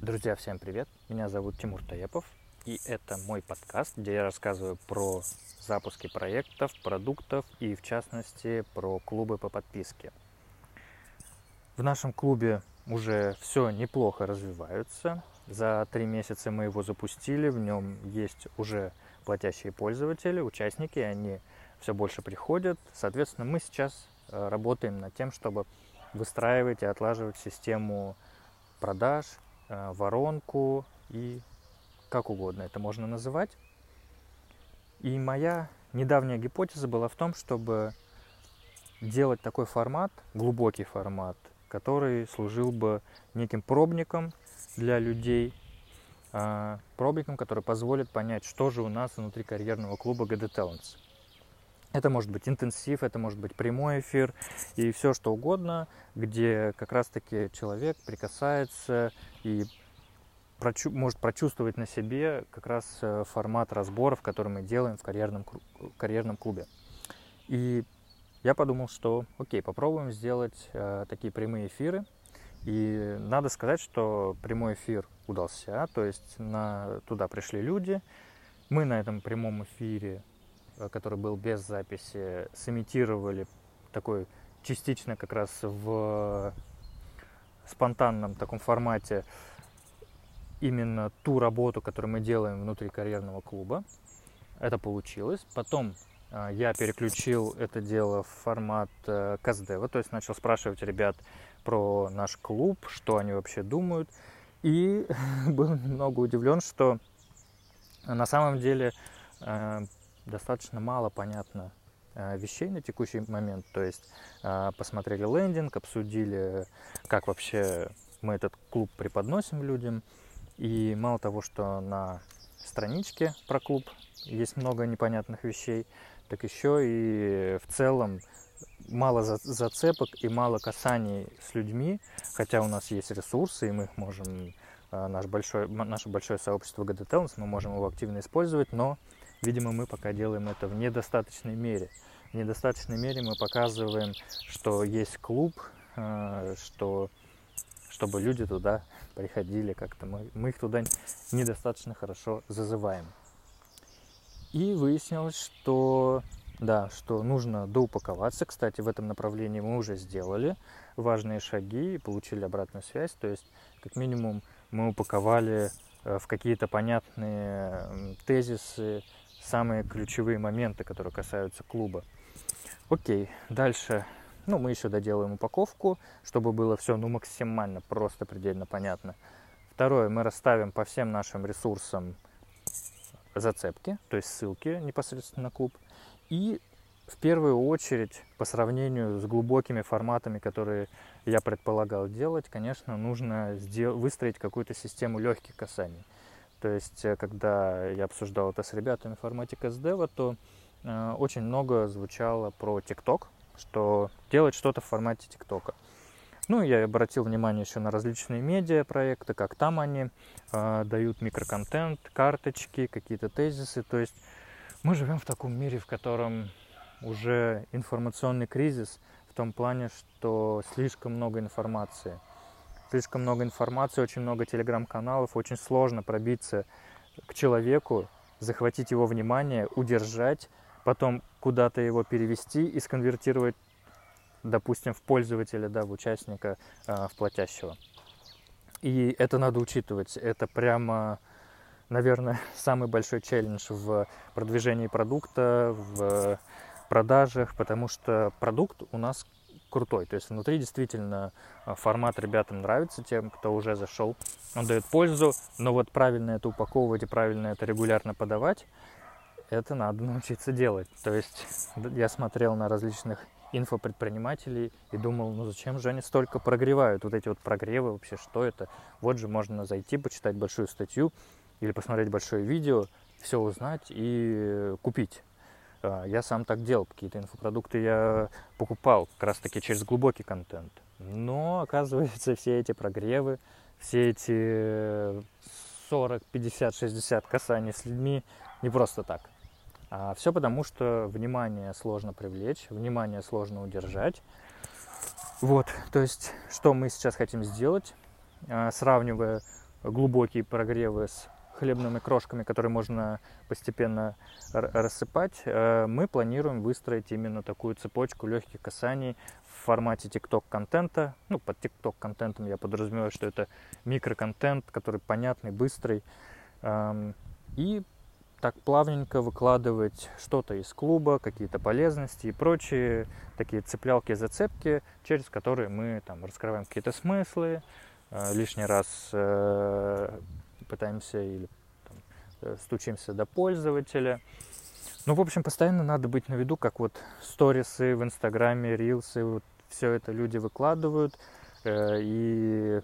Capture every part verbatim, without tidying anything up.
Друзья, всем привет! Меня зовут Тимур Таепов, и это мой подкаст, где я рассказываю про запуски проектов, продуктов и, в частности, про клубы по подписке. В нашем клубе уже все неплохо развивается. За три месяца мы его запустили, в нем есть уже платящие пользователи, участники, они все больше приходят. Соответственно, мы сейчас работаем над тем, чтобы выстраивать и отлаживать систему продаж, воронку и как угодно это можно называть. И моя недавняя гипотеза была в том, чтобы делать такой формат, глубокий формат, который служил бы неким пробником для людей, пробником, который позволит понять, что же у нас внутри карьерного клуба GDTalents. Это может быть интенсив, это может быть прямой эфир и все что угодно, где как раз-таки человек прикасается и прочу- может прочувствовать на себе как раз формат разборов, который мы делаем в карьерном, карьерном клубе. И я подумал, что окей, попробуем сделать э, такие прямые эфиры. И надо сказать, что прямой эфир удался, то есть на, туда пришли люди, мы на этом прямом эфире, который был без записи, сымитировали такой частично как раз в спонтанном таком формате именно ту работу, которую мы делаем внутри карьерного клуба. Это получилось. Потом я переключил это дело в формат КАЗДЕВА, то есть начал спрашивать ребят про наш клуб, что они вообще думают. И был немного удивлен, что на самом деле достаточно мало понятно вещей на текущий момент, то есть посмотрели лендинг, обсудили, как вообще мы этот клуб преподносим людям, и мало того, что на страничке про клуб есть много непонятных вещей, так еще и в целом мало зацепок и мало касаний с людьми, хотя у нас есть ресурсы, и мы их можем, наш большой, наше большое сообщество GDTalents, мы можем его активно использовать, но видимо, мы пока делаем это в недостаточной мере. В недостаточной мере мы показываем, что есть клуб, что, чтобы люди туда приходили как-то. Мы, мы их туда недостаточно хорошо зазываем. И выяснилось, что, да, что нужно доупаковаться. Кстати, в этом направлении мы уже сделали важные шаги и получили обратную связь. То есть, как минимум, мы упаковали в какие-то понятные тезисы, самые ключевые моменты, которые касаются клуба. Окей, дальше. Ну, мы еще доделаем упаковку, чтобы было все ну, максимально просто, предельно понятно. Второе, мы расставим по всем нашим ресурсам зацепки, то есть ссылки непосредственно на клуб. И в первую очередь, по сравнению с глубокими форматами, которые я предполагал делать, конечно, нужно выстроить какую-то систему легких касаний. То есть, когда я обсуждал это с ребятами в формате КСДева, то э, очень много звучало про ТикТок, что делать что-то в формате ТикТока. Ну, я обратил внимание еще на различные медиапроекты, как там они э, дают микроконтент, карточки, какие-то тезисы. То есть, мы живем в таком мире, в котором уже информационный кризис в том плане, что слишком много информации. Слишком много информации, очень много телеграм-каналов, очень сложно пробиться к человеку, захватить его внимание, удержать, потом куда-то его перевести и сконвертировать, допустим, в пользователя, да, в участника, в платящего. И это надо учитывать, это прямо... наверное, самый большой челлендж в продвижении продукта, в продажах, потому что продукт у нас крутой. То есть внутри действительно формат ребятам нравится, тем, кто уже зашел, он дает пользу, но вот правильно это упаковывать и правильно это регулярно подавать, это надо научиться делать. То есть я смотрел на различных инфопредпринимателей и думал, ну зачем же они столько прогревают, вот эти вот прогревы вообще, что это? Вот же можно зайти, почитать большую статью, или посмотреть большое видео, все узнать и купить. Я сам так делал, какие-то инфопродукты я покупал как раз-таки через глубокий контент. Но, оказывается, все эти прогревы, все эти сорок, пятьдесят, шестьдесят касаний с людьми не просто так. А все потому, что внимание сложно привлечь, внимание сложно удержать. Вот, то есть, что мы сейчас хотим сделать, сравнивая глубокие прогревы с хлебными крошками, которые можно постепенно рассыпать, мы планируем выстроить именно такую цепочку легких касаний в формате TikTok-контента. Ну, под TikTok-контентом я подразумеваю, что это микроконтент, который понятный, быстрый. И так плавненько выкладывать что-то из клуба, какие-то полезности и прочие такие цеплялки-зацепки, через которые мы там раскрываем какие-то смыслы, лишний раз пытаемся или там стучимся до пользователя. Ну, в общем, постоянно надо быть на виду, как вот сторисы в Инстаграме, рилсы, вот все это люди выкладывают. И,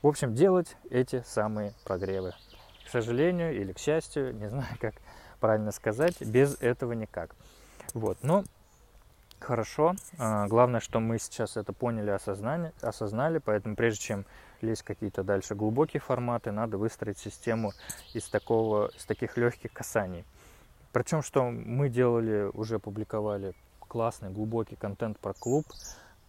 в общем, делать эти самые прогревы. К сожалению или к счастью, не знаю, как правильно сказать, без этого никак. Вот, ну, хорошо. Главное, что мы сейчас это поняли, осознали, осознали, поэтому прежде чем лезть какие-то дальше глубокие форматы, надо выстроить систему из такого, из таких легких касаний. Причем, что мы делали, уже публиковали классный, глубокий контент про клуб,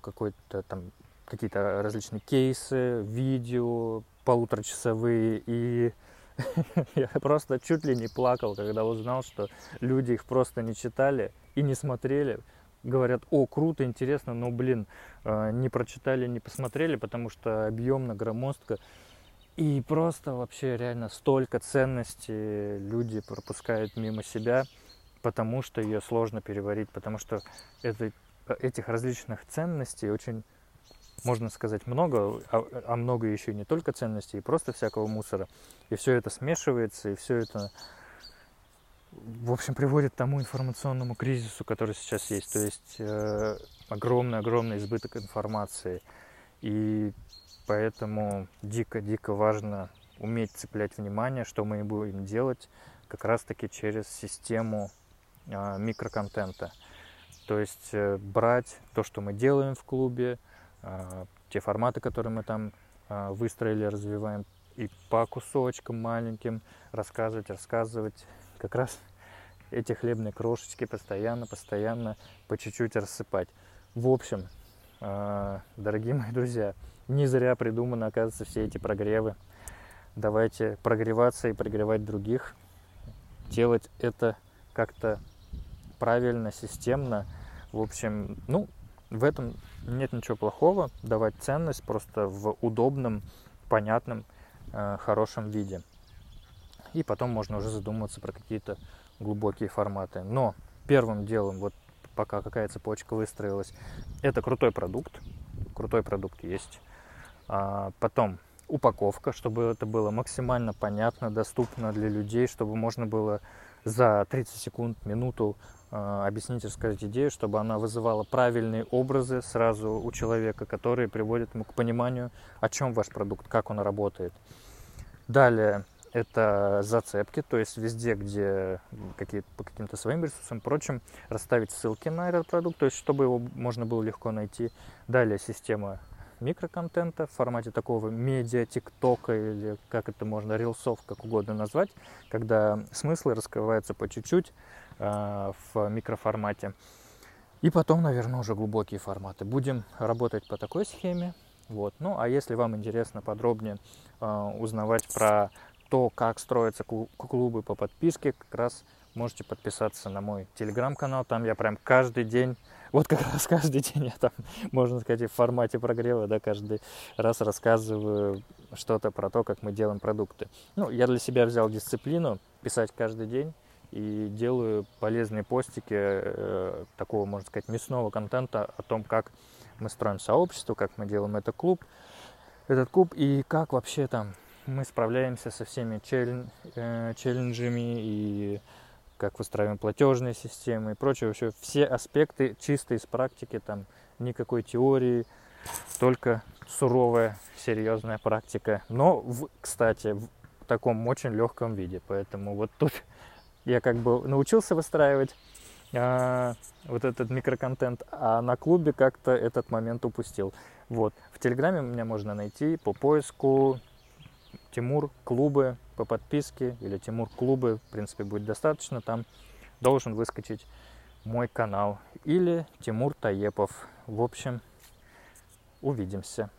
какой-то там, какие-то различные кейсы, видео полуторачасовые, и я просто чуть ли не плакал, когда узнал, что люди их просто не читали и не смотрели. Говорят: о, круто, интересно, но, блин, не прочитали, не посмотрели, потому что объемно, громоздко. И просто вообще реально столько ценностей люди пропускают мимо себя, потому что ее сложно переварить, потому что это, этих различных ценностей очень, можно сказать, много, а, а много еще не только ценностей, и просто всякого мусора. И все это смешивается, и все это, в общем, приводит к тому информационному кризису, который сейчас есть. То есть огромный-огромный э, избыток информации. И поэтому дико-дико важно уметь цеплять внимание, что мы и будем делать как раз-таки через систему э, микроконтента. То есть э, брать то, что мы делаем в клубе, э, те форматы, которые мы там э, выстроили, развиваем, и по кусочкам маленьким рассказывать, рассказывать. Как раз эти хлебные крошечки постоянно, постоянно, по чуть-чуть рассыпать. В общем, дорогие мои друзья, не зря придуманы, оказывается, все эти прогревы. Давайте прогреваться и прогревать других. Делать это как-то правильно, системно. В общем, ну, в этом нет ничего плохого. Давать ценность просто в удобном, понятном, хорошем виде. И потом можно уже задуматься про какие-то глубокие форматы. Но первым делом, вот пока какая цепочка выстроилась, это крутой продукт. Крутой продукт есть. А потом упаковка, чтобы это было максимально понятно, доступно для людей, чтобы можно было за тридцать секунд, минуту а, объяснить, рассказать идею, чтобы она вызывала правильные образы сразу у человека, которые приводят ему к пониманию, о чем ваш продукт, как он работает. Далее. Это зацепки, то есть везде, где какие, по каким-то своим ресурсам и прочим, расставить ссылки на этот продукт, то есть чтобы его можно было легко найти. Далее система микроконтента в формате такого медиа, тиктока или как это можно, рилсов, как угодно назвать, когда смыслы раскрываются по чуть-чуть э, в микроформате. И потом, наверное, уже глубокие форматы. Будем работать по такой схеме. Вот. Ну, а если вам интересно подробнее э, узнавать про то, как строятся клубы по подписке, как раз можете подписаться на мой телеграм-канал. Там я прям каждый день, вот как раз каждый день я там, можно сказать, в формате прогрева, да, каждый раз рассказываю что-то про то, как мы делаем продукты. Ну, я для себя взял дисциплину писать каждый день и делаю полезные постики э, такого, можно сказать, мясного контента о том, как мы строим сообщество, как мы делаем этот клуб, этот клуб и как вообще там мы справляемся со всеми челлен, э, челленджами и как выстраиваем платежные системы и прочее. Вообще все аспекты чисто из практики, там никакой теории, только суровая, серьезная практика. Но, в, кстати, в таком очень легком виде. Поэтому вот тут я как бы научился выстраивать э, вот этот микроконтент, а на клубе как-то этот момент упустил. Вот. В Телеграме меня можно найти по поиску Тимур клубы по подписке или Тимур клубы, в принципе, будет достаточно. Там должен выскочить мой канал или Тимур Таепов. В общем, увидимся.